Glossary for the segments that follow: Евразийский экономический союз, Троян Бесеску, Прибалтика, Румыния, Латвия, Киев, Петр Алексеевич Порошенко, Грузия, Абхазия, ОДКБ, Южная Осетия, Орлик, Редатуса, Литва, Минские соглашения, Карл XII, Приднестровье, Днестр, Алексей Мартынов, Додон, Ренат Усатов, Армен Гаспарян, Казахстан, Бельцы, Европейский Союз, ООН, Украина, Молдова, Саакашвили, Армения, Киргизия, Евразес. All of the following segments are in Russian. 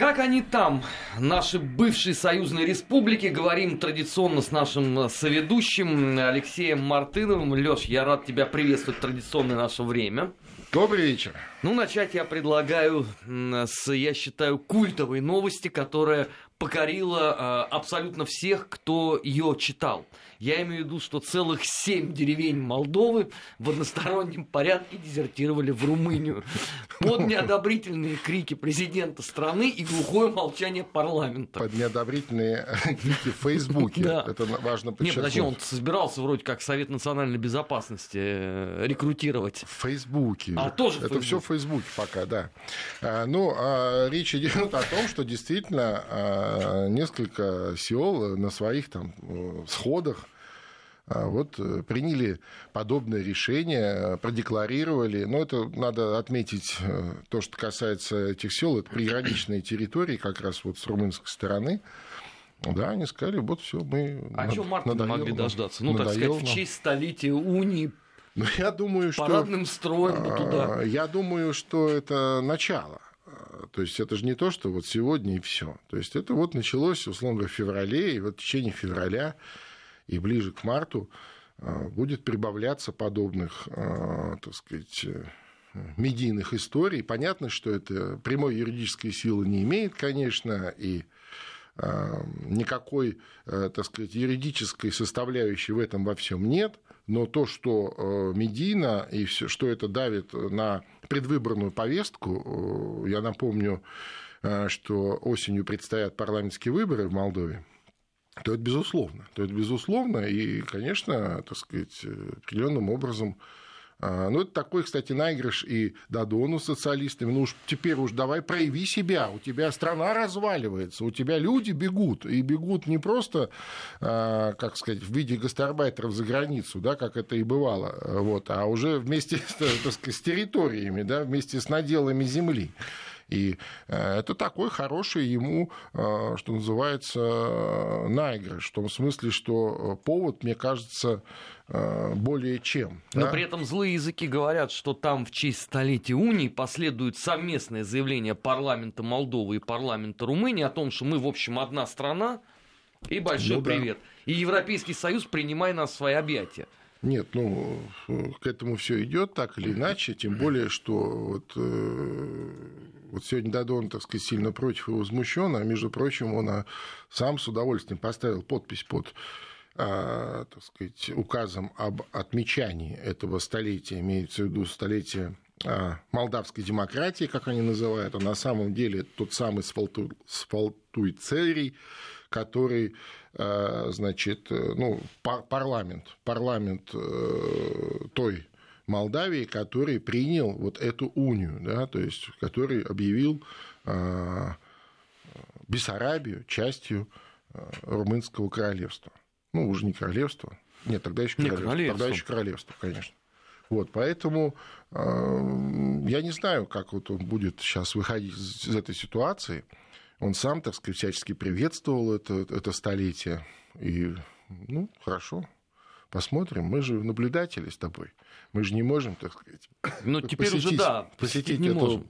Как они там, наши бывшие союзные республики, говорим традиционно с нашим соведущим Алексеем Мартыновым. Лёш, я рад тебя приветствовать в традиционное наше время. Добрый вечер. Ну, начать я предлагаю с, я считаю, культовой новости, которая покорила абсолютно всех, кто ее читал. Я имею в виду, что целых 7 деревень Молдовы в одностороннем порядке дезертировали в Румынию. Под неодобрительные крики президента страны и глухое молчание парламента. Под неодобрительные крики в Фейсбуке. Это важно подчеркнуть. Нет, подожди, он собирался вроде как Совет национальной безопасности рекрутировать. В Фейсбуке. А тоже это все в Фейсбуке пока, да. Ну, речь идет о том, что действительно... несколько сел на своих там сходах вот приняли подобное решение, продекларировали. Но это надо отметить, то, что касается этих сел, это приграничные территории как раз вот с румынской стороны. Да, они сказали, вот все, мы надоело. А чего Мартин могли дождаться? Ну, так сказать, в честь столетия унии. Но я думаю, что парадным строем бы туда. Я думаю, что это начало. То есть это же не то, что вот сегодня и все. То есть это вот началось, условно говоря, в феврале, и вот в течение февраля и ближе к марту будет прибавляться подобных, так сказать, медийных историй. Понятно, что это прямой юридической силы не имеет, конечно, и никакой, так сказать, юридической составляющей в этом во всем нет. Но то, что медийно и все, что это давит на предвыборную повестку, я напомню, что осенью предстоят парламентские выборы в Молдове, то это безусловно. То это безусловно, и, конечно, так сказать, определенным образом... Ну, это такой, кстати, наигрыш и Додону с социалистами. Ну, уж теперь уж давай прояви себя. У тебя страна разваливается, у тебя люди бегут. И бегут не просто, как сказать, в виде гастарбайтеров за границу, да, как это и бывало, вот, а уже вместе с территориями, да, вместе с наделами земли. И это такой хороший ему, что называется, наигрыш. В том смысле, что повод, мне кажется, более чем. Но да? При этом злые языки говорят, что там в честь столетия унии последует совместное заявление парламента Молдовы и парламента Румынии о том, что мы, в общем, одна страна, и большой привет. И Европейский Союз, принимай нас в свои объятия. Нет, ну, к этому все идет так или иначе, тем более, что вот сегодня Додон, так сказать, сильно против и возмущен, а, между прочим, он сам с удовольствием поставил подпись под, так сказать, указом об отмечании этого столетия, имеется в виду столетие молдавской демократии, как они называют, а на самом деле тот самый сфалтуйцерий, который, значит, ну, парламент той Молдавии, который принял вот эту унию, да, то есть который объявил Бессарабию частью Румынского королевства. Ну, уже не королевство. Нет, тогда еще королевство. Тогда еще королевство, конечно. Вот, поэтому я не знаю, как вот он будет сейчас выходить из этой ситуации. Он сам, так сказать, всячески приветствовал это столетие. И, ну, хорошо, посмотрим. Мы же наблюдатели с тобой. Мы же не можем, так сказать, но теперь посетить, уже, да, посетить эту можем.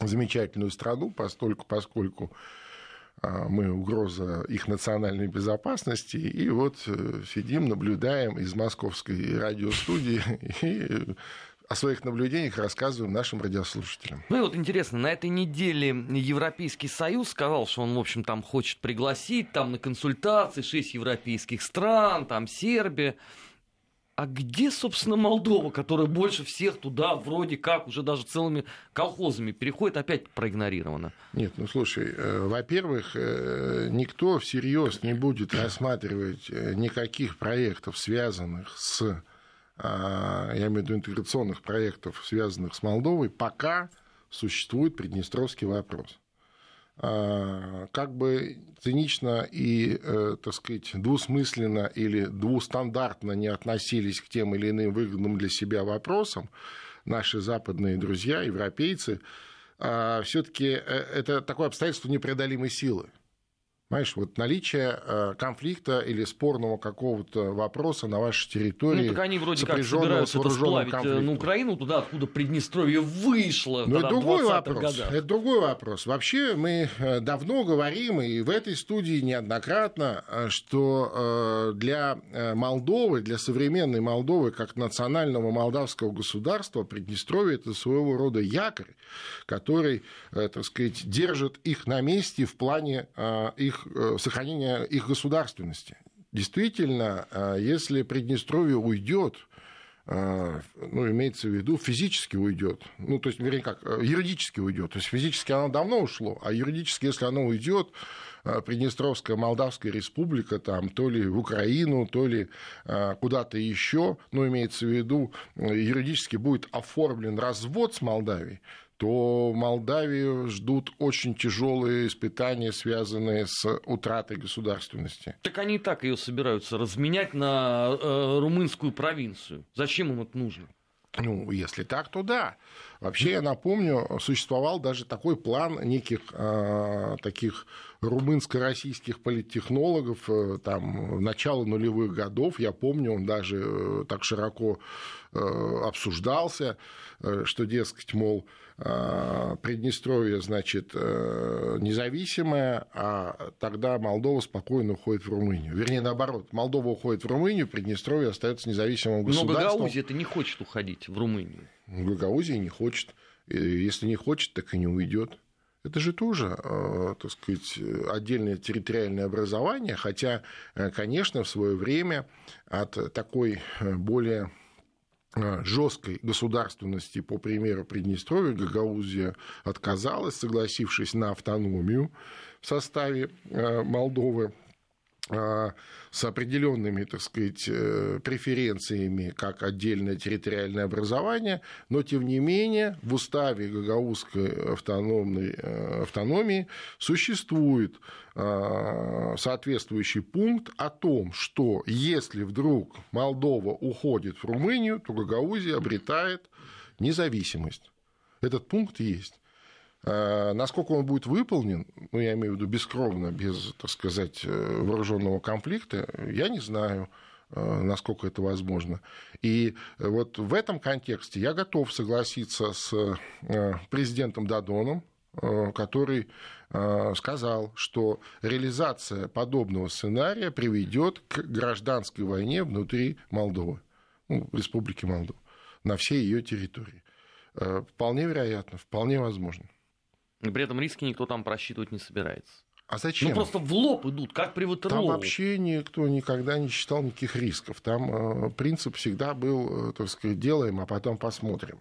Замечательную страну, поскольку мы угроза их национальной безопасности. И вот сидим, наблюдаем из московской радиостудии и... О своих наблюдениях рассказываем нашим радиослушателям. Ну и вот интересно, на этой неделе Европейский Союз сказал, что он, в общем, там хочет пригласить там на консультации 6 европейских стран, там Сербия. А где, собственно, Молдова, которая больше всех туда вроде как уже даже целыми колхозами переходит, опять проигнорирована? Нет, ну слушай, во-первых, никто всерьез не будет рассматривать никаких проектов, связанных с... я имею в виду интеграционных проектов, связанных с Молдовой, пока существует приднестровский вопрос. Как бы цинично и, так сказать, двусмысленно или двустандартно не относились к тем или иным выгодным для себя вопросам, наши западные друзья, европейцы, все-таки это такое обстоятельство непреодолимой силы. Понимаешь, вот наличие конфликта или спорного какого-то вопроса на вашей территории, так они вроде как собираются это сплавить на Украину, туда, откуда Приднестровье вышло. Но это другой вопрос. Вообще мы давно говорим, и в этой студии неоднократно, что для Молдовы, для современной Молдовы, как национального молдавского государства, Приднестровье — это своего рода якорь, который, так сказать, держит их на месте в плане их сохранения их государственности. Действительно, если Приднестровье уйдет, ну, имеется в виду, физически уйдет, ну, то есть, вернее, как, юридически уйдет, то есть физически оно давно ушло, а юридически, если оно уйдет, Приднестровская Молдавская Республика, там, то ли в Украину, то ли куда-то еще, ну, имеется в виду, юридически будет оформлен развод с Молдавией, то Молдавию ждут очень тяжелые испытания, связанные с утратой государственности. Так они и так ее собираются разменять на румынскую провинцию. Зачем им это нужно? Ну, если так, то да. Вообще, я напомню, существовал даже такой план неких таких румынско-российских политтехнологов там, начала нулевых годов. Я помню, он даже так широко обсуждался, что, дескать, мол, Приднестровье, значит, независимое, а тогда Молдова спокойно уходит в Румынию. Вернее, наоборот, Молдова уходит в Румынию, Приднестровье остается независимым государством. Но Гагаузия-то не хочет уходить в Румынию. Гагаузия не хочет. Если не хочет, так и не уйдет. Это же тоже, так сказать, отдельное территориальное образование, хотя, конечно, в свое время от такой более жесткой государственности, по примеру Приднестровья, Гагаузия отказалась, согласившись на автономию в составе Молдовы с определенными, так сказать, преференциями как отдельное территориальное образование, но, тем не менее, в уставе Гагаузской автономии существует соответствующий пункт о том, что если вдруг Молдова уходит в Румынию, то Гагаузия обретает независимость. Этот пункт есть. Насколько он будет выполнен, ну, я имею в виду бескровно, без, так сказать, вооруженного конфликта, я не знаю, насколько это возможно. И вот в этом контексте я готов согласиться с президентом Додоном, который сказал, что реализация подобного сценария приведет к гражданской войне внутри Молдовы, ну, Республики Молдова, на всей ее территории. Вполне вероятно, вполне возможно. И при этом риски никто там просчитывать не собирается. А зачем? Ну, просто в лоб идут, как при Ватерлоу. Там вообще никто никогда не считал никаких рисков. Там принцип всегда был, так сказать, делаем, а потом посмотрим.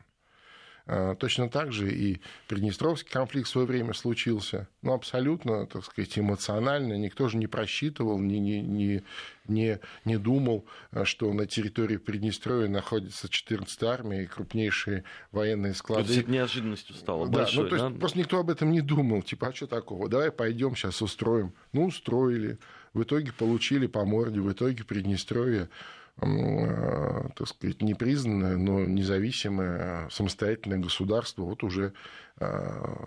Точно так же и Приднестровский конфликт в свое время случился. Ну, абсолютно, так сказать, эмоционально. Никто же не просчитывал, не думал, что на территории Приднестровья находится 14-я армия и крупнейшие военные склады. Это неожиданностью стало большой, да? Ну, то есть, да? Просто никто об этом не думал. Типа, а что такого? Давай пойдем сейчас устроим. Ну, устроили. В итоге получили по морде. В итоге Приднестровье, так сказать, непризнанное, но независимое самостоятельное государство. Вот уже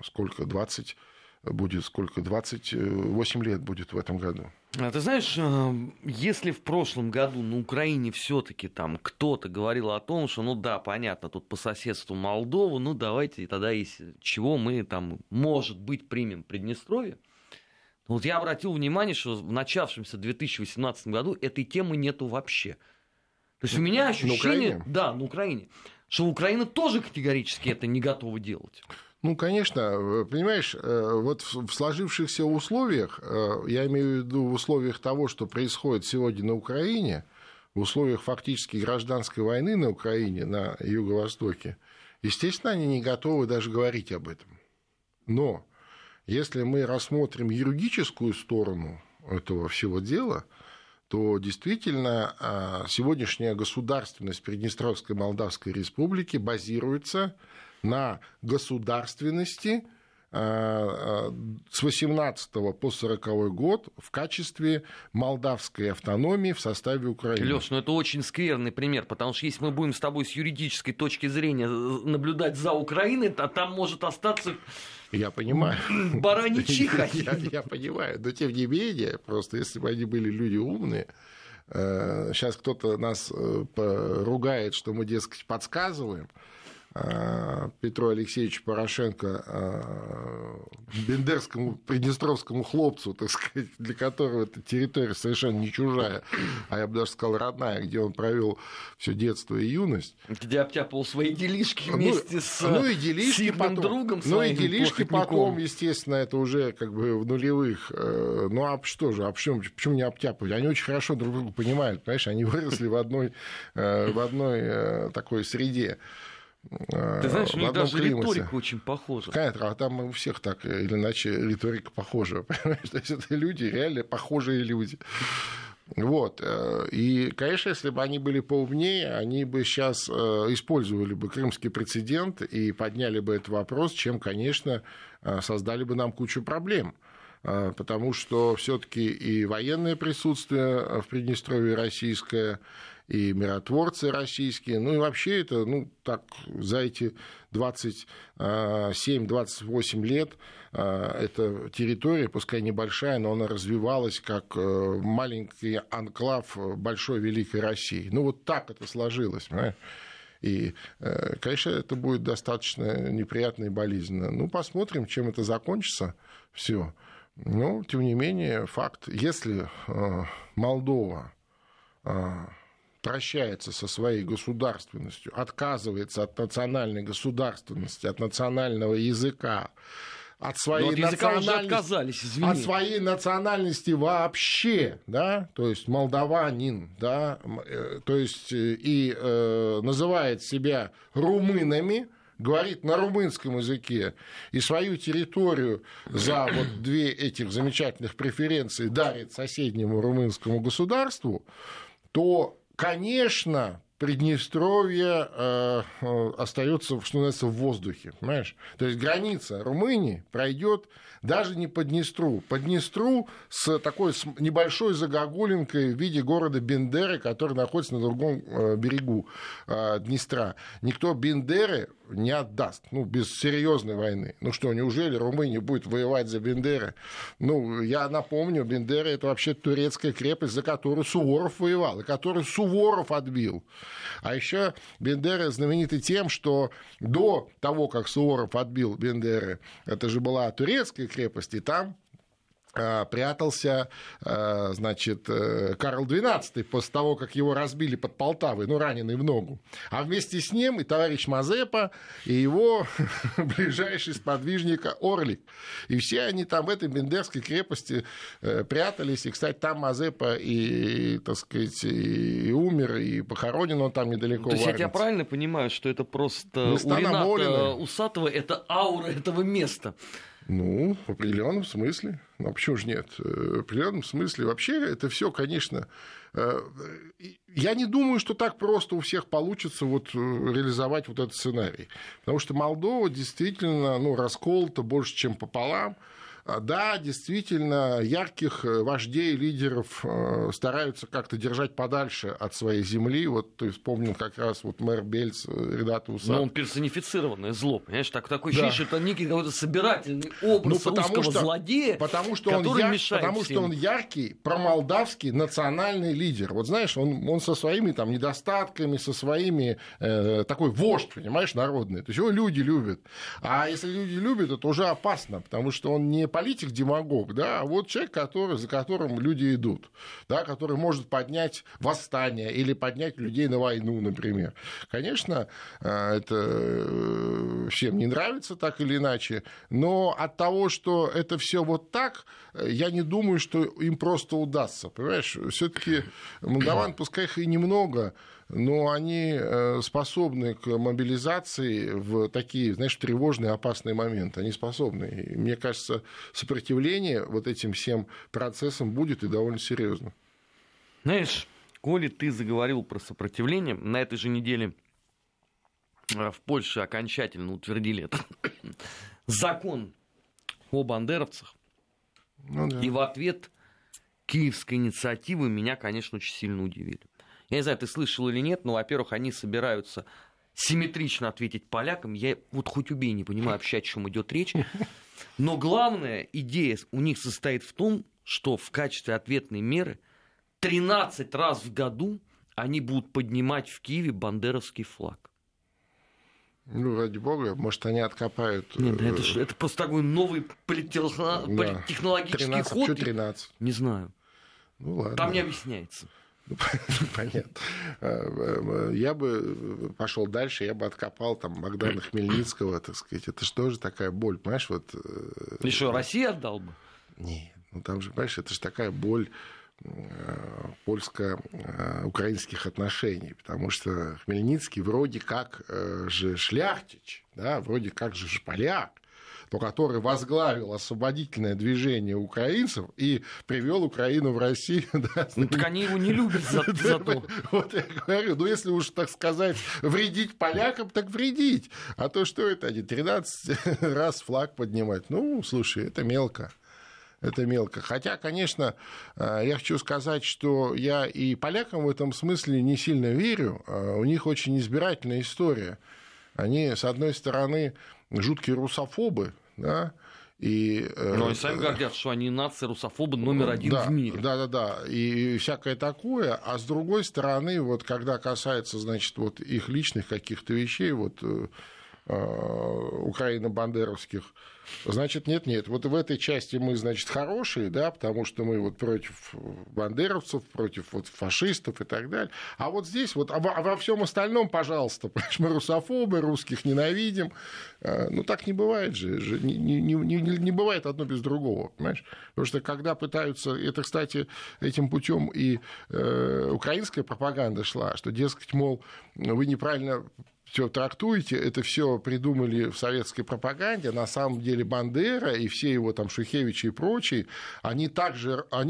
сколько, 20 будет, сколько, 28 лет будет в этом году. А ты знаешь, если в прошлом году на Украине все-таки там кто-то говорил о том, что, ну да, понятно, тут по соседству Молдова, ну давайте тогда из чего мы там, может быть, примем Приднестровье, вот я обратил внимание, что в начавшемся 2018 году этой темы нету вообще. То есть у меня ощущение... на Украине. Что Украина тоже категорически это не готова делать. Ну, конечно, понимаешь, вот в сложившихся условиях, я имею в виду в условиях того, что происходит сегодня на Украине, в условиях фактически гражданской войны на Украине, на Юго-Востоке, естественно, они не готовы даже говорить об этом. Но... Если мы рассмотрим юридическую сторону этого всего дела, то действительно сегодняшняя государственность Приднестровской Молдавской Республики базируется на государственности с 18 по 40 год в качестве молдавской автономии в составе Украины. Лёш, ну это очень скверный пример, потому что если мы будем с тобой с юридической точки зрения наблюдать за Украиной, то там может остаться... Я понимаю. Бараничиха. Я понимаю, но тем не менее, просто если бы они были люди умные... Сейчас кто-то нас ругает, что мы, дескать, подсказываем Петру Алексеевичу Порошенко, бендерскому, приднестровскому хлопцу, так сказать, для которого эта территория совершенно не чужая, а я бы даже сказал родная, где он провел все детство и юность. Где обтяпал свои делишки вместе с сильным другом своим. Ну и делишки потом, естественно, это уже как бы в нулевых. Ну а что же, почему не обтяпывать? Они очень хорошо друг друга понимают, понимаешь, они выросли в одной такой среде. Ты знаешь, у них даже риторика очень похожа. Конечно, а там у всех так или иначе риторика похожа, понимаешь? То есть это люди, реально похожие люди. Вот. И, конечно, если бы они были поумнее, они бы сейчас использовали бы крымский прецедент и подняли бы этот вопрос, чем, конечно, создали бы нам кучу проблем. Потому что все-таки и военное присутствие в Приднестровье российское, и миротворцы российские, ну и вообще это, ну, так, за эти 27-28 лет эта территория, пускай небольшая, но она развивалась как маленький анклав большой великой России. Ну, вот так это сложилось, понимаешь? И, конечно, это будет достаточно неприятно и болезненно. Ну, посмотрим, чем это закончится все. Но, тем не менее, факт, если Молдова... прощается со своей государственностью, отказывается от национальной государственности, от национального языка, от своей, национальности вообще, да, то есть молдаванин, да, то есть и называет себя румынами, говорит на румынском языке и свою территорию за вот две этих замечательных преференции дарит соседнему румынскому государству, то конечно, Приднестровье остается, что называется, в воздухе, понимаешь? То есть граница Румынии пройдет даже не по Днестру. По Днестру с такой небольшой загогулинкой в виде города Бендеры, который находится на другом берегу Днестра. Никто Бендеры не отдаст, ну, без серьезной войны. Ну что, неужели Румыния будет воевать за Бендеры? Ну, я напомню, Бендеры — это вообще турецкая крепость, за которую Суворов воевал, и которую Суворов отбил. А еще Бендеры знамениты тем, что до того, как Суворов отбил Бендеры, это же была турецкая крепость, и там прятался, значит, Карл XII после того, как его разбили под Полтавой, ну, раненый в ногу. А вместе с ним и товарищ Мазепа, и его ближайший сподвижник Орлик. И все они там в этой Бендерской крепости прятались. И, кстати, там Мазепа и, так сказать, и умер, и похоронен он там недалеко. То есть я тебя правильно понимаю, что это просто у Рената Усатова это аура этого места? Ну, в определенном смысле. Ну, а почему же нет? В определенном смысле вообще это все, конечно... Я не думаю, что так просто у всех получится вот реализовать вот этот сценарий. Потому что Молдова действительно, ну, расколота больше, чем пополам. Да, действительно, ярких вождей, лидеров стараются как-то держать подальше от своей земли. Вот ты вспомнил как раз вот мэр Бельц, Редатуса. Но он персонифицированное зло, понимаешь? Такое ощущение, что это некий какой-то собирательный образ русского злодея, который мешает. Потому что он яркий, промолдавский национальный лидер. Вот знаешь, он со своими там недостатками, со своими... такой вождь, понимаешь, народный. То есть его люди любят. А если люди любят, это уже опасно, потому что он не политик-демагог, да, а вот человек, за которым люди идут, да, который может поднять восстание или поднять людей на войну, например. Конечно, это всем не нравится так или иначе, но от того, что это все вот так, я не думаю, что им просто удастся, понимаешь? Все-таки молдаван, пускай их и немного, но они способны к мобилизации в такие, знаешь, тревожные, опасные моменты. Они способны. И, мне кажется, сопротивление вот этим всем процессам будет и довольно серьезно. Знаешь, коли ты заговорил про сопротивление, на этой же неделе в Польше окончательно утвердили закон о бандеровцах, Ну, да. И в ответ киевской инициативы меня, конечно, очень сильно удивили. Я не знаю, ты слышал или нет, но, во-первых, они собираются симметрично ответить полякам. Я вот хоть убей, не понимаю вообще, о чем идет речь. Но главная идея у них состоит в том, что в качестве ответной меры 13 раз в году они будут поднимать в Киеве бандеровский флаг. Ну, ради бога, может, они откопают... Нет, это просто такой новый политтехнологический 13, ход. 13? Не знаю. Ну, ладно. Там не объясняется. Понятно. Я бы пошел дальше, я бы откопал там Богдана Хмельницкого, так сказать. Это же тоже такая боль, понимаешь? Вот... И что, Россия отдал бы? Нет. Ну, там же, понимаешь, это же такая боль польско-украинских отношений, потому что Хмельницкий вроде как же шляхтич, да, вроде как же поляк, но который возглавил освободительное движение украинцев и привел Украину в Россию. Да. Ну, так они его не любят за то. Вот я говорю, ну, если уж, так сказать, вредить полякам, так вредить. А то что это они, 13 раз флаг поднимать? Ну, слушай, это мелко. Это мелко. Хотя, конечно, я хочу сказать, что я и полякам в этом смысле не сильно верю. У них очень избирательная история. Они, с одной стороны, жуткие русофобы, да, и... Но они сами гордятся, что они наци-русофобы номер один, да, в мире. Да-да-да, и всякое такое. А с другой стороны, вот когда касается, значит, вот их личных каких-то вещей, вот... украино-бандеровских, значит, нет-нет, вот в этой части мы, значит, хорошие, да, потому что мы вот против бандеровцев, против вот фашистов и так далее, а вот здесь вот, а во всем остальном, пожалуйста, мы русофобы, русских ненавидим, ну, так не бывает же, не бывает одно без другого, понимаешь, потому что когда пытаются, это, кстати, этим путем и украинская пропаганда шла, что, дескать, мол, вы неправильно все трактуете, это все придумали в советской пропаганде, на самом деле Бандера и все его там Шухевичи и прочие, они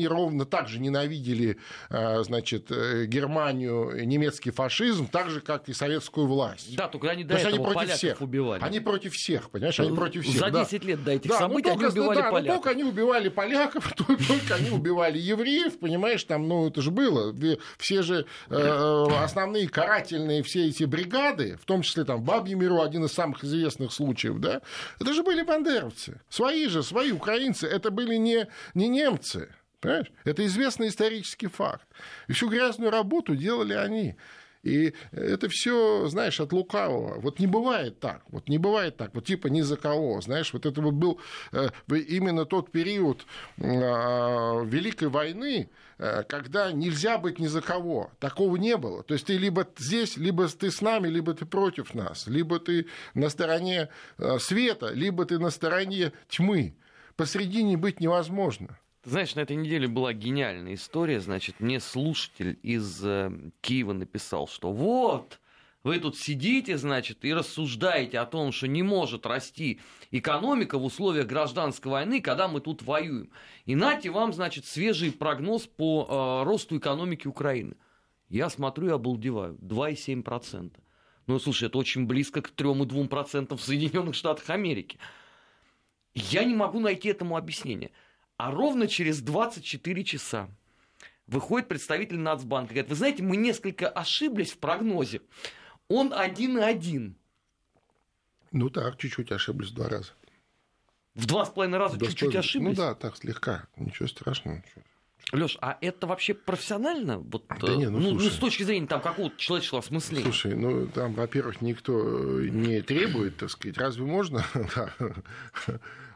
ровно так же ненавидели, значит, Германию, немецкий фашизм, так же, как и советскую власть. Да, только они до этого они поляков всех убивали. Они против всех, понимаешь, они против всех. За 10 лет до этих событий они убивали поляков. Да, только они убивали поляков, только они убивали евреев, понимаешь, там, ну, это же было. Все же основные карательные все эти бригады, в том числе там в Бабьем Миру, один из самых известных случаев, да, это же были бандеровцы, свои украинцы, это были не немцы, понимаешь, это известный исторический факт, и всю грязную работу делали они, и это все, знаешь, от лукавого, вот не бывает так, вот типа ни за кого, знаешь, вот это вот был именно тот период Великой войны, когда нельзя быть ни за кого. Такого не было. То есть ты либо здесь, либо ты с нами, либо ты против нас, либо ты на стороне света, либо ты на стороне тьмы. Посредине быть невозможно. Знаешь, на этой неделе была гениальная история. Значит, мне слушатель из Киева написал, что вот, вы тут сидите, значит, и рассуждаете о том, что не может расти экономика в условиях гражданской войны, когда мы тут воюем. И нате вам, значит, свежий прогноз по росту экономики Украины. Я смотрю и обалдеваю. 2,7%. Ну, слушай, это очень близко к 3,2% в Соединенных Штатах Америки. Я не могу найти этому объяснение. А ровно через 24 часа выходит представитель Нацбанка. Говорит, вы знаете, мы несколько ошиблись в прогнозе. Он 1,1. Ну так, чуть-чуть ошиблись в 2 раза. В 2,5 раза чуть-чуть ошиблись? Ну да, так, слегка. Ничего страшного. Лёш, а это вообще профессионально? Вот, да нет, ну слушай, с точки зрения там какого-то человеческого осмысления. Слушай, ну там, во-первых, никто не требует, так сказать. Разве можно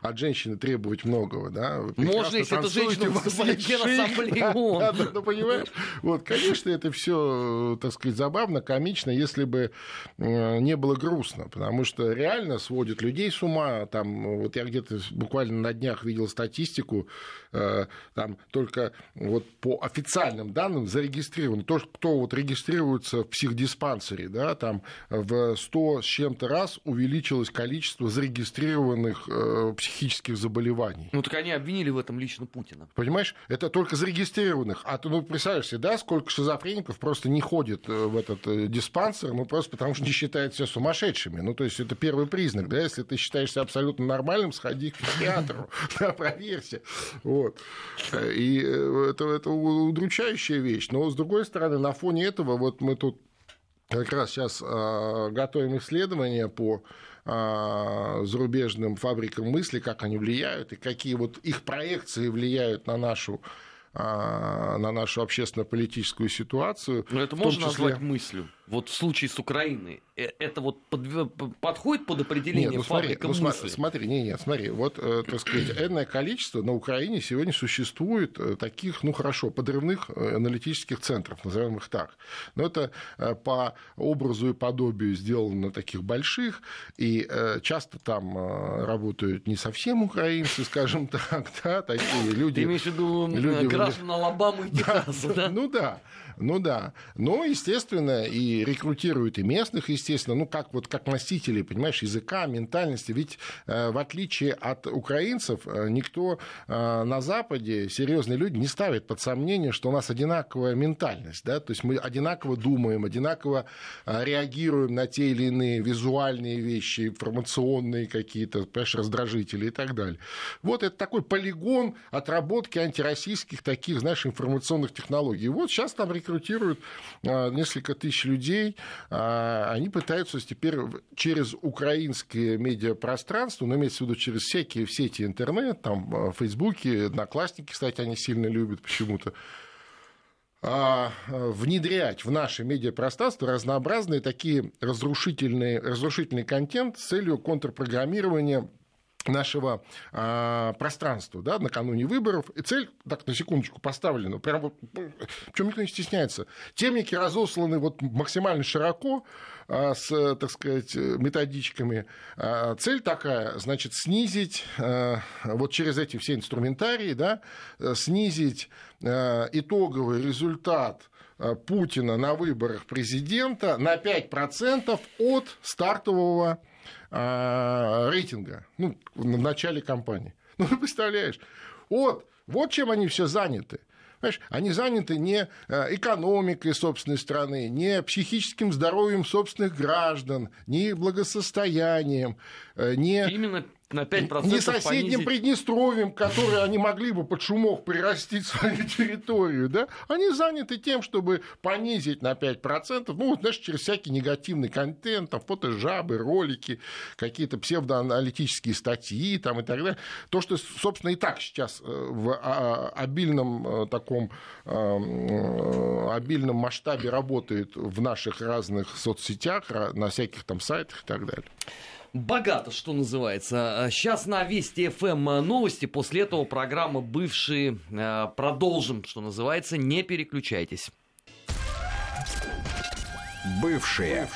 от женщины требовать многого, да? Можно, если это женщина в Генассамблее ООН. Да, ну, понимаешь? Вот, конечно, это все, так сказать, забавно, комично, если бы не было грустно, потому что реально сводит людей с ума. Там, вот я где-то буквально на днях видел статистику, там только вот по официальным данным зарегистрировано, то, кто вот регистрируется в психдиспансере, да, там в 100 с чем-то раз увеличилось количество зарегистрированных психиатров. психических заболеваний. Ну, так они обвинили в этом лично Путина. Понимаешь, это только зарегистрированных. А ты, ну, представляешь себе, да, сколько шизофреников просто не ходит в этот диспансер, ну, просто потому что не считают себя сумасшедшими. Ну, то есть, это первый признак, да, если ты считаешься абсолютно нормальным, сходи к психиатру, проверься. Вот. И это удручающая вещь. Но, с другой стороны, на фоне этого, вот мы тут как раз сейчас готовим исследования по зарубежным фабрикам мысли, как они влияют и какие вот их проекции влияют на нашу общественно-политическую ситуацию. Но это можно назвать мыслью? Вот в случае с Украиной это вот подходит под определение фабрика мысли? Смотри, вот, так сказать, энное количество на Украине сегодня существует таких, ну, хорошо, подрывных аналитических центров, назовем их так. Но это по образу и подобию сделано таких больших, и часто там работают не совсем украинцы, скажем так, да, такие люди... Ты имеешь в виду граждан Алабамы и Техаса, да? Ну да. Но, естественно, и рекрутируют и местных, естественно, ну, как носители, понимаешь, языка, ментальности. Ведь в отличие от украинцев, никто на Западе, серьезные люди, не ставит под сомнение, что у нас одинаковая ментальность, да, то есть мы одинаково думаем, одинаково реагируем на те или иные визуальные вещи, информационные какие-то, понимаешь, раздражители и так далее. Вот это такой полигон отработки антироссийских таких, знаешь, информационных технологий. Вот сейчас там рекрутируют несколько тысяч людей, они пытаются теперь через украинское медиапространство, но имеется в виду через всякие сети интернет, там, Фейсбуке, Одноклассники, кстати, они сильно любят почему-то, внедрять в наше медиапространство разнообразные такие разрушительный контент с целью контрпрограммирования нашего пространства, да, накануне выборов. И цель, так, на секундочку, поставлена. Прямо, причем никто не стесняется. Темники разосланы вот максимально широко с, так сказать, методичками. Цель такая, значит, снизить вот через эти все инструментарии, да, снизить итоговый результат Путина на выборах президента на 5% от стартового рейтинга, ну, в начале кампании. Ну, ты представляешь, вот чем они все заняты. Понимаешь, они заняты не экономикой собственной страны, не психическим здоровьем собственных граждан, не благосостоянием, не... Именно на 5% не соседним Приднестровьем, которые они могли бы под шумок прирастить свою территорию, да? Они заняты тем, чтобы понизить на 5%, ну, вот, знаешь, через всякий негативный контент, там, фото-жабы, ролики, какие-то псевдоаналитические статьи там, и так далее. То, что, собственно, и так сейчас в обильном масштабе работает в наших разных соцсетях, на всяких там сайтах и так далее. Богато, что называется. Сейчас на Вести ФМ новости. После этого программа «Бывшие» продолжим, что называется. Не переключайтесь. Бывшие.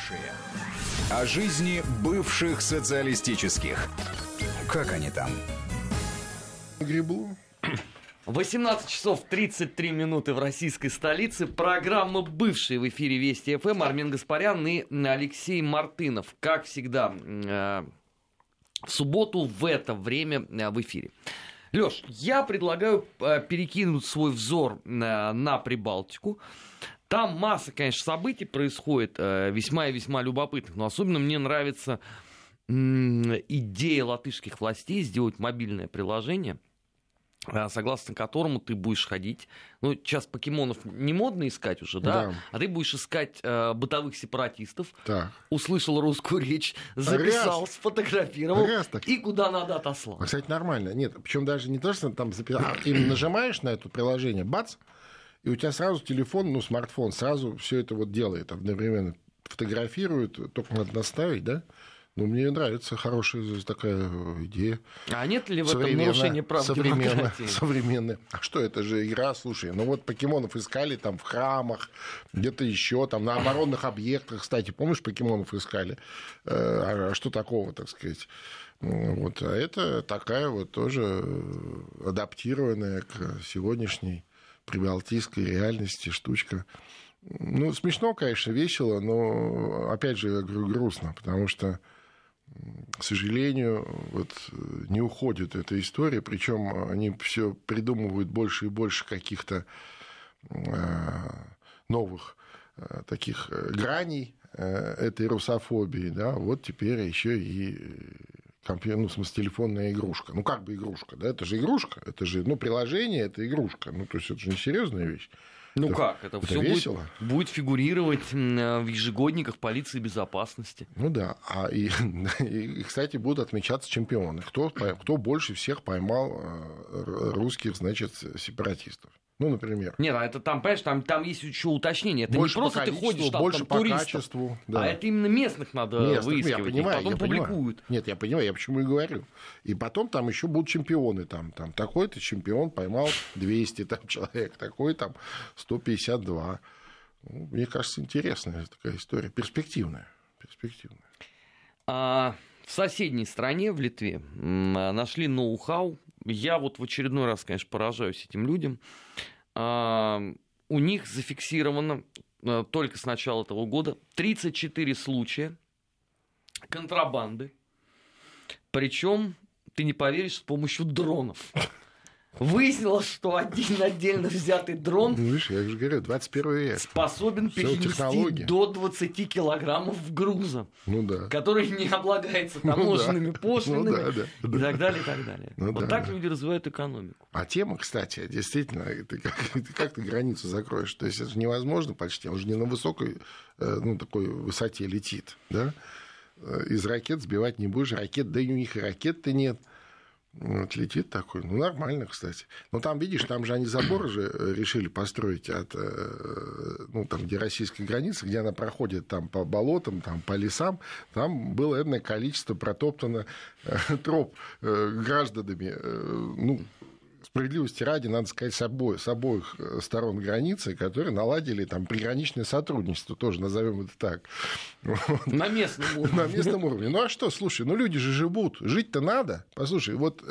О жизни бывших социалистических. Как они там? Гребло. 18 часов 33 минуты в российской столице. Программа «Бывшие» в эфире Вести ФМ. Армен Гаспарян и Алексей Мартынов. Как всегда, в субботу в это время в эфире. Лёш, я предлагаю перекинуть свой взор на Прибалтику. Там масса, конечно, событий происходит весьма и весьма любопытных. Но особенно мне нравится идея латышских властей сделать мобильное приложение, согласно которому ты будешь ходить. Ну, сейчас покемонов не модно искать уже, да? А ты будешь искать бытовых сепаратистов. Да. Услышал русскую речь, записал, сфотографировал. И куда надо отослал. Кстати, нормально. Нет, причем даже не то, что там записал, а именно нажимаешь на это приложение, бац, и у тебя сразу телефон, ну, смартфон, сразу все это вот делает. Одновременно фотографирует, только надо наставить, да? Ну, мне нравится, хорошая такая идея. А нет ли в этом нарушения прав демократии? Современная. А что, это же игра, слушай. Ну, вот покемонов искали там в храмах, где-то еще там, на оборонных объектах. Кстати, помнишь, покемонов искали? А что такого, так сказать? Вот. А это такая вот тоже адаптированная к сегодняшней прибалтийской реальности штучка. Ну, смешно, конечно, весело, но, опять же, я говорю, грустно, потому что к сожалению, вот не уходит эта история, причем они все придумывают больше и больше каких-то новых таких граней этой русофобии, да, вот теперь еще и компьютер, ну, в смысле, телефонная игрушка. Ну, как бы игрушка, да, это же игрушка, это же, ну, приложение, это игрушка, ну, то есть, это же не серьезная вещь. Ну это, как, это все будет фигурировать в ежегодниках полиции безопасности. Ну да, а и кстати, будут отмечаться чемпионы, кто больше всех поймал русских, значит, сепаратистов. Ну, например. Нет, а это там, понимаешь, там есть еще уточнение. Это больше не просто ты ходишь там, больше там, по качеству, да. А это именно местных надо выискивать. Я понимаю, потом публикуют. Нет, я понимаю, я почему и говорю. И потом там еще будут чемпионы. Там такой-то чемпион поймал 200 там, человек, такой там 152. Ну, мне кажется, интересная такая история. Перспективная. В соседней стране, в Литве, нашли ноу-хау. Я вот в очередной раз, конечно, поражаюсь этим людям. У них зафиксировано только с начала этого года 34 случая контрабанды. Причем, ты не поверишь, с помощью дронов. Выяснилось, что один отдельно взятый дрон, ну, видишь, я же говорю, 21 век, способен перенести до 20 килограммов груза, ну, да, который не облагается таможенными пошлинами, ну, да, и так далее, и так далее. Ну, вот так люди развивают экономику. А тема, кстати, действительно, как ты границу закроешь? То есть это невозможно почти, он же не на высокой, ну, такой высоте летит, да? Из ракет сбивать не будешь, ракет, да и у них и ракет-то нет. Вот летит такой, ну, нормально, кстати. Но там, видишь, там же они заборы же решили построить от, ну, там, где российская граница, где она проходит там по болотам, там по лесам, там было энное количество протоптано троп гражданами, ну, справедливости ради, надо сказать, с обоих сторон границы, которые наладили там приграничное сотрудничество, тоже назовем это так. На местном уровне. На местном уровне. Ну а что, слушай, ну люди же живут, жить-то надо. Послушай, вот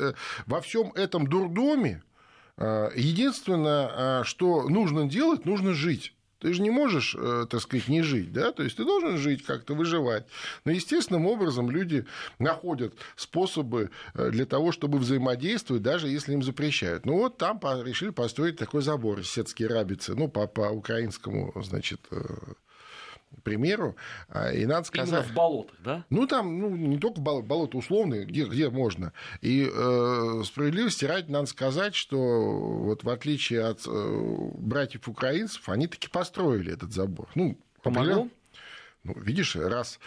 во всем этом дурдоме единственное, что нужно делать, нужно жить. Ты же не можешь, так сказать, не жить, да, то есть ты должен жить как-то, выживать. Но естественным образом люди находят способы для того, чтобы взаимодействовать, даже если им запрещают. Ну вот там решили построить такой забор, сетские рабицы, ну по украинскому, значит, примеру, и надо сказать... Именно в болотах, да? Ну, там, ну, не только болота условные, где можно. И справедливости ради надо сказать, что вот в отличие от братьев-украинцев, они таки построили этот забор. Ну, помогло? Ну, видишь, раз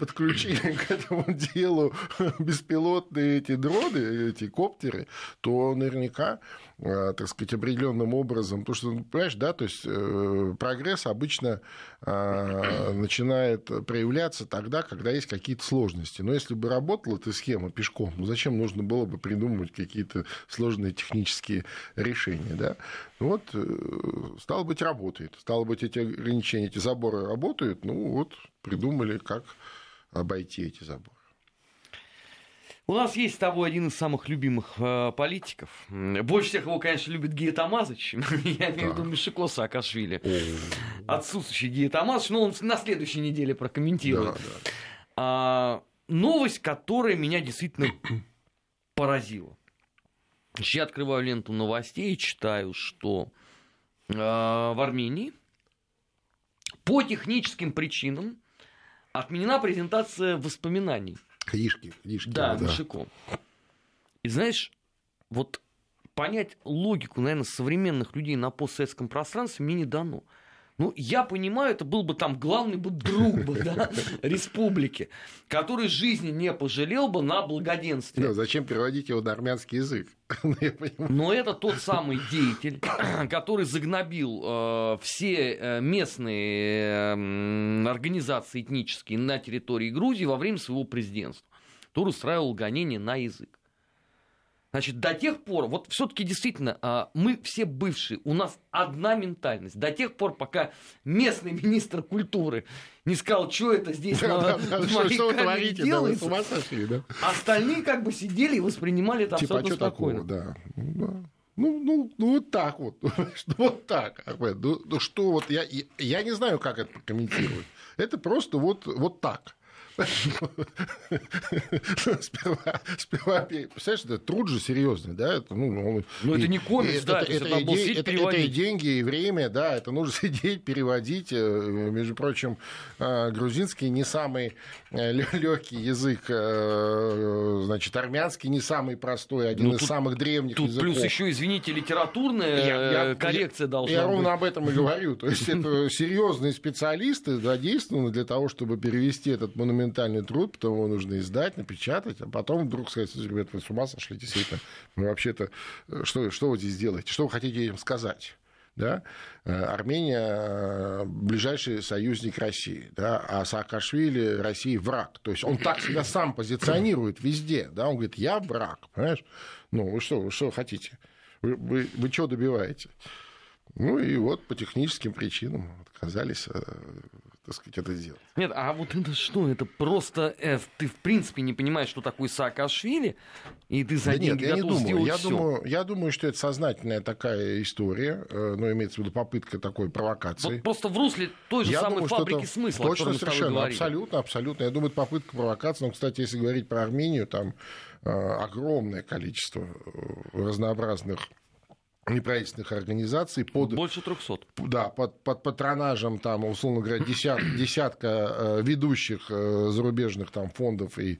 подключили к этому делу беспилотные эти дроны, эти коптеры, то наверняка, так сказать, определенным образом, потому что, понимаешь, да, то есть прогресс обычно начинает проявляться тогда, когда есть какие-то сложности. Но если бы работала эта схема пешком, ну зачем нужно было бы придумывать какие-то сложные технические решения, да? Вот, стало быть, работает. Стало быть, эти ограничения, эти заборы работают, ну вот придумали, как обойти эти заборы. У нас есть с тобой один из самых любимых политиков. Больше всех его, конечно, любит Гия Тамазович. Я имею в виду Мишико Саакашвили. Отсутствующий Гия Тамазович. Но он на следующей неделе прокомментирует. Новость, которая меня действительно поразила. Я открываю ленту новостей и читаю, что в Армении по техническим причинам отменена презентация воспоминаний. Книжки. Да, Мишико. И знаешь, вот понять логику, наверное, современных людей на постсоветском пространстве мне не дано. Ну, я понимаю, это был бы там главный бы друг бы, да, республики, который жизни не пожалел бы на благоденствие. Да, зачем переводить его на армянский язык? Но это тот самый деятель, который загнобил все местные организации этнические на территории Грузии во время своего президентства, который устраивал гонения на язык. Значит, до тех пор, вот все-таки действительно, мы все бывшие, у нас одна ментальность. До тех пор, пока местный министр культуры не сказал, что это здесь делается, остальные как бы сидели и воспринимали это абсолютно спокойно. Ну, вот так вот. Вот так. Ну, что вот, я не знаю, как это прокомментировать. Это просто вот так. Представляешь, это труд же серьезный, да? Ну, это не комикс, да, это был сидеть, переводить. Это и деньги, и время, да, это нужно сидеть, переводить. Между прочим, грузинский не самый легкий язык, значит, армянский не самый простой, один из самых древних языков. Тут плюс еще, извините, литературная коррекция должна быть. Я ровно об этом и говорю. То есть, это серьезные специалисты задействованы для того, чтобы перевести этот монументальный труд, потом его нужно издать, напечатать, а потом вдруг сказать: ребята, вы с ума сошли, действительно, вы вообще-то, что вы здесь делаете, что вы хотите им сказать? Да? Армения – ближайший союзник России, да? А Саакашвили России враг. То есть он так себя сам позиционирует везде. Да? Он говорит: я враг, понимаешь? Ну, вы что хотите? Вы чего добиваете? Ну, и вот по техническим причинам отказались, так сказать, это сделать. Нет, а вот это что? Это просто ты, в принципе, не понимаешь, что такое Саакашвили, и ты за деньги готов сделать всё. Я думаю, что это сознательная такая история, но имеется в виду попытка такой провокации. Вот просто в русле той же самой фабрики смысла, о которой мы с тобой говорили. Абсолютно. Я думаю, это попытка провокации. Но, кстати, если говорить про Армению, там огромное количество разнообразных неправительственных организаций под... Больше 300. Да, под патронажем, там, условно говоря, десятка ведущих зарубежных там фондов и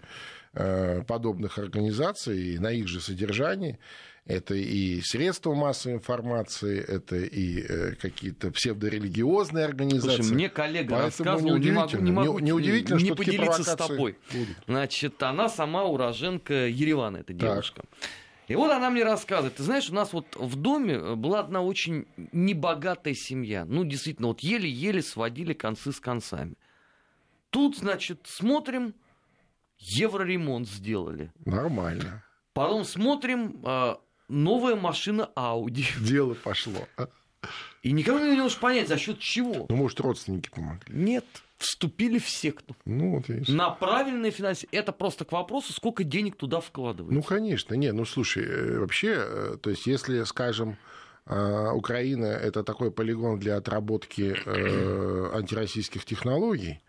подобных организаций, и на их же содержании. Это и средства массовой информации, это и какие-то псевдорелигиозные организации. Слушай, мне коллега рассказывал, не могу не поделиться с тобой. Значит, она сама уроженка Еревана, эта девушка. Так. И вот она мне рассказывает: ты знаешь, у нас вот в доме была одна очень небогатая семья. Ну, действительно, вот еле-еле сводили концы с концами. Тут, значит, смотрим, евроремонт сделали. Нормально. Потом смотрим, новая машина Audi. Дело пошло. И никому не удалось понять, за счет чего. Ну, может, родственники помогли. Нет. Вступили в секту. Ну, вот есть. На правильное финансирование. Это просто к вопросу, сколько денег туда вкладывается. Ну, конечно. Не, ну, слушай, вообще, то есть, если, скажем, Украина – это такой полигон для отработки антироссийских технологий,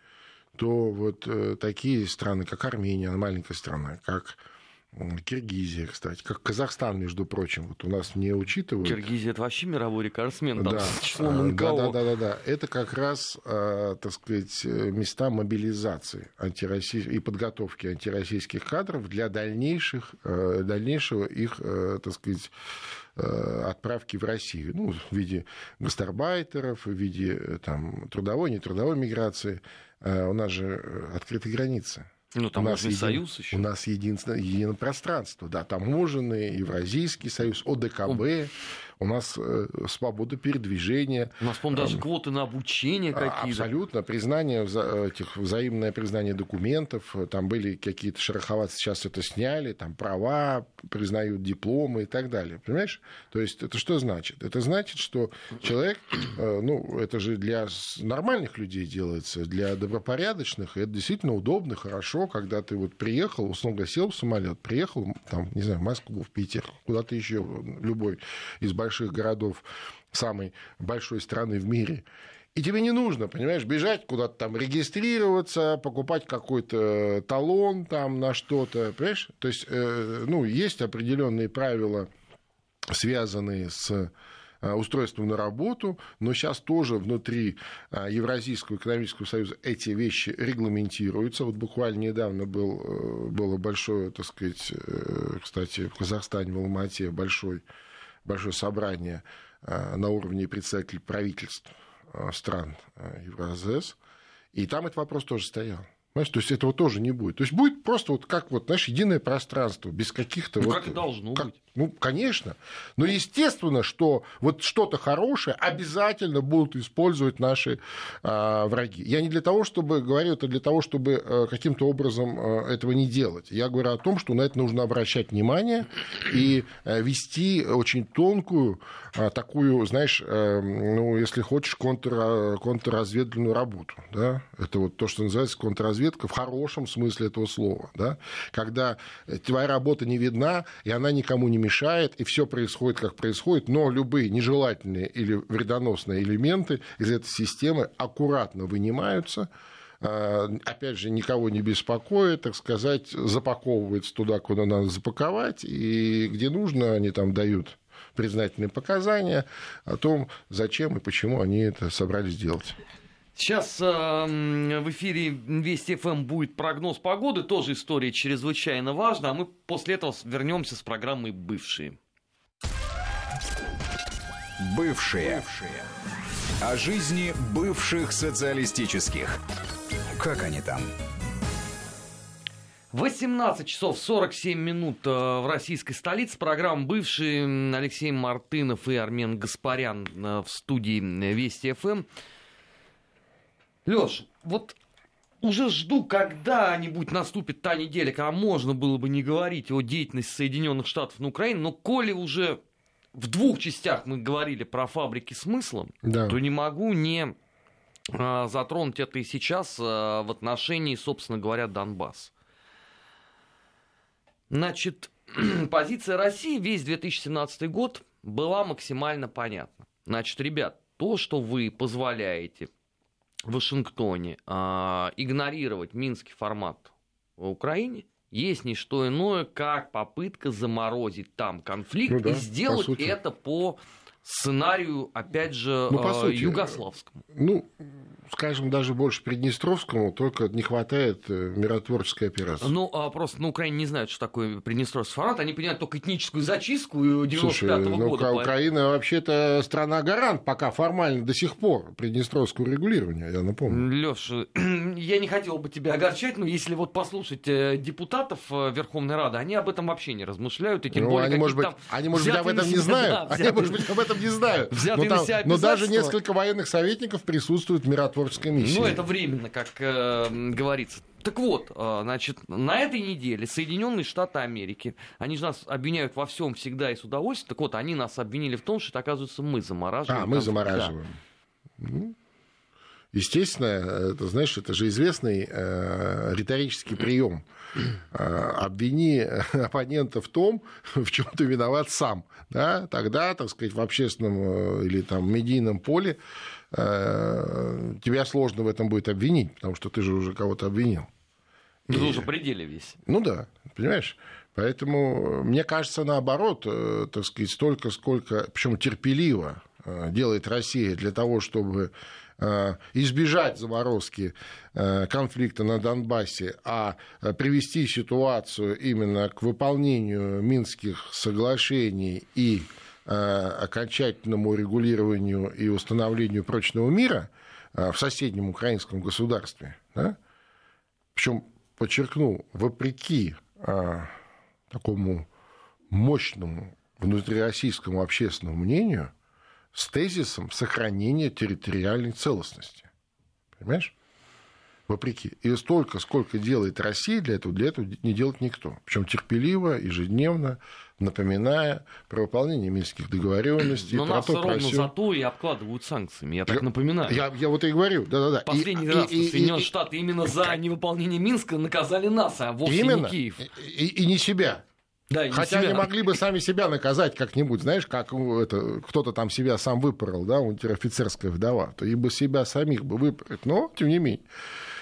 то вот такие страны, как Армения, маленькая страна, как Киргизия, кстати, как Казахстан, между прочим, вот у нас не учитывают. Киргизия — это вообще мировой рекордсмен, там, да, с числом НКО. Да. Это как раз, так сказать, места мобилизации и подготовки антироссийских кадров для дальнейшего их, так сказать, отправки в Россию, ну, в виде гастарбайтеров, в виде там трудовой, нетрудовой миграции. У нас же открыты границы. Ну, таможенный союз еще. У нас единое пространство, да, таможенный, Евразийский союз, ОДКБ, у нас свобода передвижения. У нас, по-моему, даже квоты на обучение какие-то. Абсолютно, признание, взаимное признание документов, там были какие-то шероховатые, сейчас это сняли, там права, признают дипломы и так далее, понимаешь? То есть это что значит? Это значит, что человек, ну, это же для нормальных людей делается, для добропорядочных, это действительно удобно, хорошо. Когда ты вот приехал, условно сел в самолет, приехал, там, не знаю, в Москву, в Питер, куда-то еще, любой из больших городов самой большой страны в мире. И тебе не нужно, понимаешь, бежать куда-то там, регистрироваться, покупать какой-то талон там на что-то, понимаешь? То есть, ну, есть определенные правила, связанные с устройством на работу, но сейчас тоже внутри Евразийского экономического союза эти вещи регламентируются. Вот буквально недавно было большое, так сказать, кстати, в Казахстане, в Алмате большое собрание на уровне представителей правительств стран Евразес, и там этот вопрос тоже стоял. Понимаешь? То есть этого тоже не будет. То есть будет просто вот как вот, знаешь, единое пространство, без каких-то... Ну, вот, как и должно быть. Ну, конечно. Но естественно, что вот что-то хорошее обязательно будут использовать наши враги. Я не для того, чтобы говорю, это для того, чтобы каким-то образом этого не делать. Я говорю о том, что на это нужно обращать внимание и вести очень тонкую такую, знаешь, ну, если хочешь, контрразведывательную работу. Да? Это вот то, что называется контрразведка в хорошем смысле этого слова. Да? Когда твоя работа не видна, и она никому не мешает, и все происходит, как происходит, но любые нежелательные или вредоносные элементы из этой системы аккуратно вынимаются, опять же, никого не беспокоит, так сказать, запаковывается туда, куда надо запаковать, и где нужно, они там дают признательные показания о том, зачем и почему они это собрались делать. Сейчас в эфире Вести ФМ будет прогноз погоды, тоже история чрезвычайно важна, а мы после этого вернемся с программой «Бывшие». Бывшие. О жизни бывших социалистических. Как они там? 18 часов 47 минут в российской столице. Программа «Бывшие». Алексей Мартынов и Армен Гаспарян в студии Вести ФМ. Лёш, вот уже жду, когда-нибудь наступит та неделя, когда можно было бы не говорить о деятельности Соединенных Штатов на Украине, но коли уже в двух частях мы говорили про фабрики смысла, да, то не могу не затронуть это и сейчас в отношении, собственно говоря, Донбасса. Значит, позиция России весь 2017 год была максимально понятна. Значит, ребят, то, что вы позволяете в Вашингтоне игнорировать минский формат в Украине, есть не что иное, как попытка заморозить там конфликт, ну да, и сделать по это по сценарию, опять же, ну, по сути, югославскому. Ну, скажем, даже больше приднестровскому, только не хватает миротворческой операции. Ну, просто на Украине не знают, что такое приднестровский формат, они понимают только этническую зачистку 95-го года. Слушай, Украина вообще-то страна-гарант, пока формально до сих пор приднестровского регулирования, я напомню. Лёша, я не хотел бы тебя огорчать, но если вот послушать депутатов Верховной Рады, они об этом вообще не размышляют, и тем более... Они, может быть, об этом не знают, они, может быть, об этом не знают, но даже несколько военных советников присутствуют в миротворческом. Ну, это временно, как говорится. Так вот, значит, на этой неделе Соединенные Штаты Америки, они же нас обвиняют во всем всегда и с удовольствием, так вот, они нас обвинили в том, что это, оказывается, мы замораживаем. Мы замораживаем. Да. Естественно, это, знаешь, это же известный риторический прием. Обвини оппонента в том, в чем ты виноват сам. Да? Тогда, так сказать, в общественном или там медийном поле тебя сложно в этом будет обвинить, потому что ты же уже кого-то обвинил. Ты уже в пределе весь. Ну да, понимаешь? Поэтому, мне кажется, наоборот, так сказать, столько, сколько, причем терпеливо делает Россия для того, чтобы избежать заморозки конфликта на Донбассе, а привести ситуацию именно к выполнению Минских соглашений и окончательному регулированию и установлению прочного мира в соседнем украинском государстве. Да? Причем, подчеркну, вопреки такому мощному внутрироссийскому общественному мнению, с тезисом сохранения территориальной целостности. Понимаешь? Вопреки. И столько, сколько делает Россия, для этого не делает никто. Причем терпеливо, ежедневно, напоминая про выполнение Минских договоренностей. Но нас все равно зато и обкладывают санкциями, я так напоминаю. Я вот и говорю. Да. Последний раз Соединенные Штаты именно за невыполнение Минска наказали нас, а вовсе не Киев. И не себя. Да, хотя они могли бы сами себя наказать как-нибудь, знаешь, как кто-то там себя сам выпорол, да, унтер-офицерская вдова, то и бы себя самих бы выпороть, но тем не менее.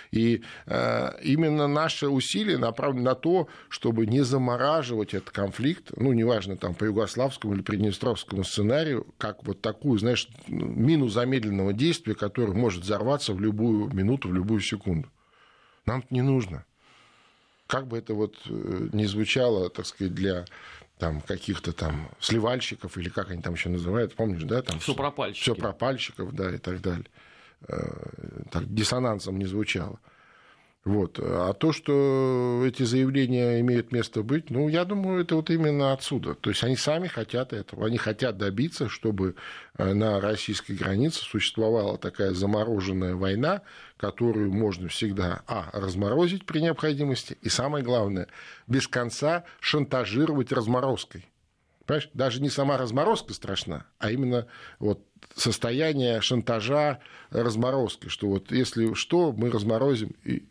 И именно наши усилия направлены на то, чтобы не замораживать этот конфликт, ну, неважно, там, по югославскому или приднестровскому сценарию, как вот такую, знаешь, мину замедленного действия, которая может взорваться в любую минуту, в любую секунду. Нам-то не нужно. Как бы это вот ни звучало, так сказать, для там, каких-то там сливальщиков, или как они там еще называют, помнишь, да? Все пропальщиков, да, и так далее. Так диссонансом не звучало. Вот. А то, что эти заявления имеют место быть, ну, я думаю, это вот именно отсюда. То есть они сами хотят этого. Они хотят добиться, чтобы на российской границе существовала такая замороженная война, которую можно всегда, разморозить при необходимости, и самое главное, без конца шантажировать разморозкой. Понимаешь? Даже не сама разморозка страшна, а именно вот состояние шантажа разморозкой, что вот если что, мы разморозим и...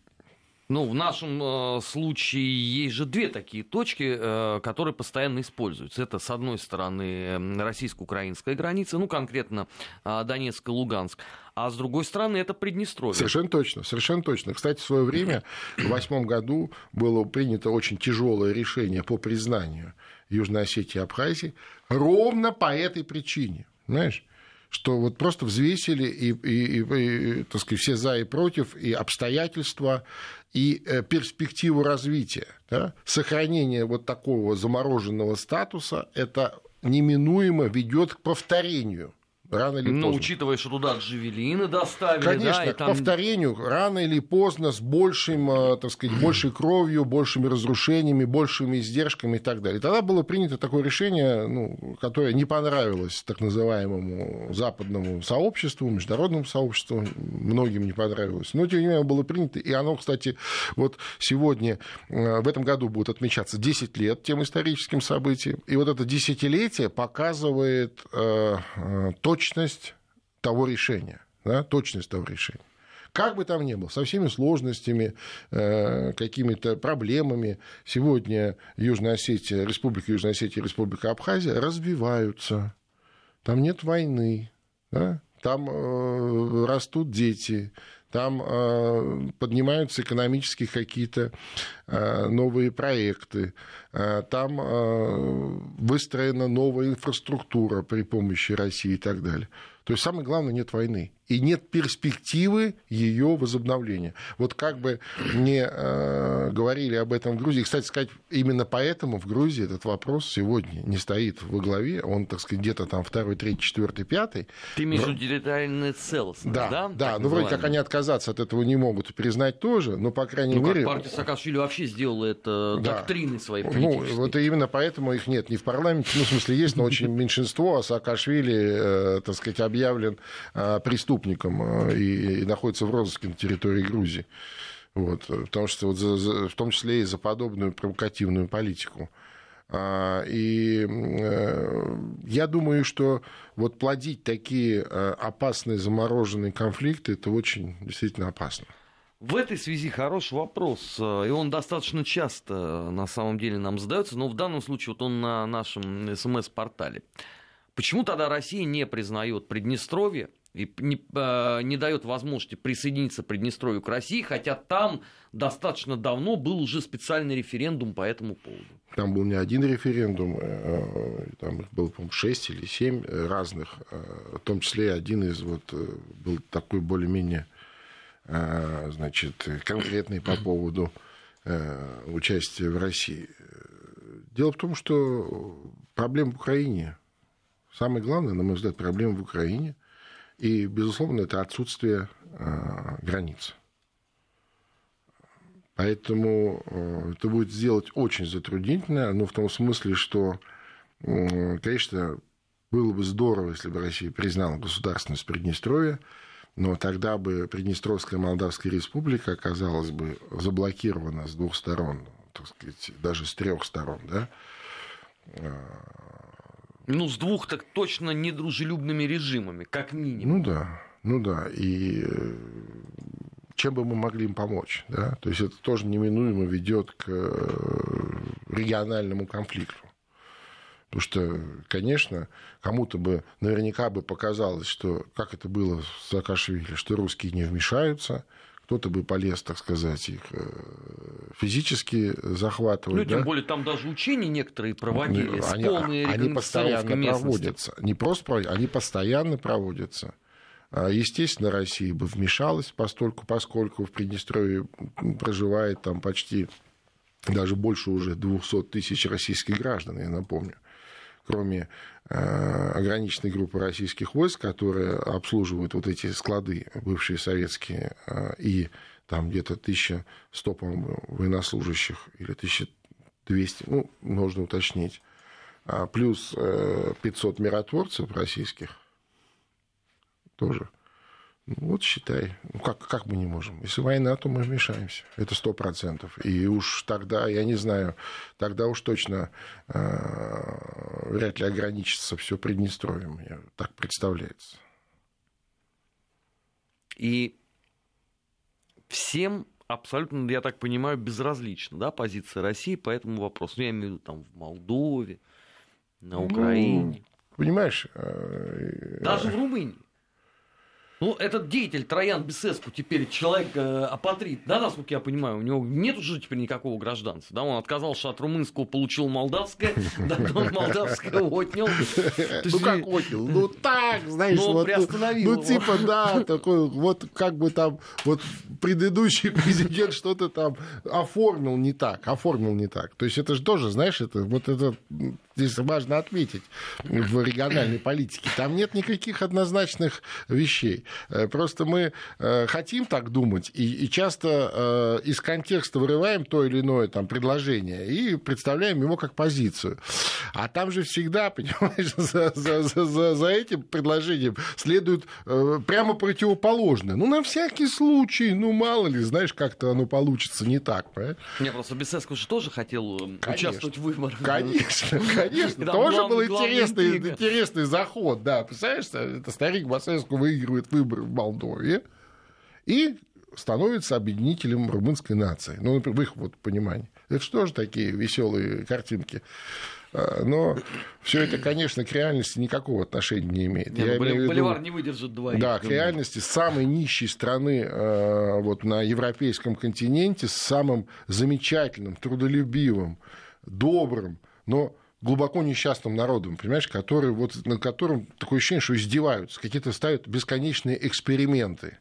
Ну, в нашем случае есть же две такие точки, которые постоянно используются. Это, с одной стороны, российско-украинская граница, ну, конкретно Донецк и Луганск, а с другой стороны, это Приднестровье. Совершенно точно, совершенно точно. Кстати, в свое время, в 1908 году, было принято очень тяжелое решение по признанию Южной Осетии и Абхазии ровно по этой причине, знаешь? Что вот просто взвесили и так сказать, все за и против, и обстоятельства, и перспективу развития. Да? Сохранение вот такого замороженного статуса, это неминуемо ведет к повторению. Рано или поздно. Ну, учитывая, что туда джавелины доставили. Конечно, да, к повторению, рано или поздно, с большим, так сказать, большей кровью, большими разрушениями, большими издержками и так далее. Тогда было принято такое решение, ну, которое не понравилось так называемому западному сообществу, международному сообществу, многим не понравилось. Но, тем не менее, было принято, и оно, кстати, вот сегодня, в этом году будет отмечаться 10 лет тем историческим событиям, и вот это десятилетие показывает точность того решения, да, точность того решения. Как бы там ни было, со всеми сложностями, какими-то проблемами, сегодня Южная Осетия, Республика Южная Осетия и Республика Абхазия развиваются. Там нет войны, да? Там растут дети, там поднимаются экономические какие-то новые проекты, там выстроена новая инфраструктура при помощи России и так далее. То есть самое главное, нет войны и нет перспективы ее возобновления. Вот как бы не говорили об этом в Грузии, и, кстати сказать, именно поэтому в Грузии этот вопрос сегодня не стоит во главе, он, так сказать, где-то там 2, 3, 4, 5. Ты имеешь в виду территориальную целостность, да? Да, да, ну вроде как они отказаться от этого не могут, признать тоже, но, по крайней мере... Партия Саакашвили вообще сделала это доктрины своей политической. Ну, вот именно поэтому их нет не в парламенте, ну, в смысле, есть, но очень меньшинство, а Саакашвили, так сказать, объявлен преступником и находится в розыске на территории Грузии. Вот, потому что, вот, в том числе и за подобную провокативную политику. И я думаю, что вот плодить такие опасные замороженные конфликты, это очень действительно опасно. В этой связи хороший вопрос, и он достаточно часто на самом деле нам задается, но в данном случае вот он на нашем СМС-портале. Почему тогда Россия не признает Приднестровье и не дает возможности присоединиться Приднестровью к России, хотя там достаточно давно был уже специальный референдум по этому поводу? Там был не один референдум, там их было, по-моему, 6 или 7 разных, в том числе один из вот был такой более-менее, значит, конкретный по поводу участия в России. Дело в том, что проблема в Украине. Самое главное, на мой взгляд, проблема в Украине. И, безусловно, это отсутствие границ. Поэтому это будет сделать очень затруднительно, но в том смысле, что, конечно, было бы здорово, если бы Россия признала государственность Приднестровья, но тогда бы Приднестровская Молдавская Республика оказалась бы заблокирована с двух сторон, так сказать, даже с 3 сторон, да? Ну, с двух так точно недружелюбными режимами, как минимум. Ну да, и чем бы мы могли им помочь, да? То есть это тоже неминуемо ведет к региональному конфликту. Потому что, конечно, кому-то бы наверняка бы показалось, что как это было в Саакашвили, что русские не вмешаются. Кто-то бы полез, так сказать, их физически захватывать. Ну, тем более, там даже учения некоторые проводили, с полной регионализацией местности. Они постоянно проводятся. Не просто проводятся, они постоянно проводятся. Естественно, Россия бы вмешалась, поскольку в Приднестровье проживает там почти даже больше уже 200 тысяч российских граждан, я напомню. Кроме ограниченной группы российских войск, которые обслуживают вот эти склады, бывшие советские, и там где-то 1100, по-моему, военнослужащих или 1200, ну, нужно уточнить, плюс 500 миротворцев российских тоже. Вот считай, ну как мы не можем? Если война, то мы вмешаемся, это 100%. И уж тогда, я не знаю, тогда уж точно вряд ли ограничится все Приднестровье, мне так представляется. И всем абсолютно, я так понимаю, безразлична, да, позиция России по этому вопросу. Я имею в виду там в Молдове, на Украине. Понимаешь? Даже в Румынии. Ну, этот деятель Троян Бесеску теперь человек апатрид, да, насколько я понимаю, у него нет уже теперь никакого гражданства, да, он отказался от румынского, получил молдавское, да, он молдавское отнял. Ну, как отнял? Ну, так, знаешь, вот, ну, типа, да, такой, вот, как бы там, вот, предыдущий президент что-то там оформил не так, то есть это же тоже, знаешь, это, вот это, здесь важно отметить в региональной политике, там нет никаких однозначных вещей. Просто мы хотим так думать и часто из контекста вырываем то или иное там предложение и представляем его как позицию. А там же всегда, понимаешь, за этим предложением следует прямо противоположное. Ну, на всякий случай, ну, мало ли, знаешь, как-то оно получится не так. Правильно? Не, просто Бесеску же тоже хотел участвовать в выборах. Конечно. Тоже был интересный заход, да. Представляешь, это старик Бесеску выигрывает выборы в Молдове и становится объединителем румынской нации. Ну, в их вот понимании. Это же тоже такие веселые картинки. Но все это, конечно, к реальности никакого отношения не имеет. Боливар не выдержит двоих. Да, к реальности самой нищей страны вот, на европейском континенте, с самым замечательным, трудолюбивым, добрым, но глубоко несчастным народом, понимаешь, который, вот, на котором такое ощущение, что издеваются, какие-то ставят бесконечные эксперименты.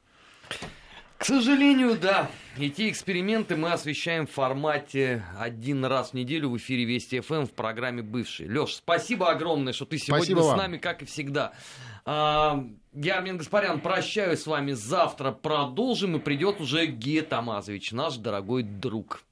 К сожалению, да. Эти эксперименты мы освещаем в формате один раз в неделю в эфире Вести ФМ в программе «Бывший». Лёш, спасибо огромное, что ты сегодня с нами, как и всегда. Я, Армен Гаспарян, прощаюсь с вами. Завтра продолжим, и придет уже Гия Тамазович, наш дорогой друг.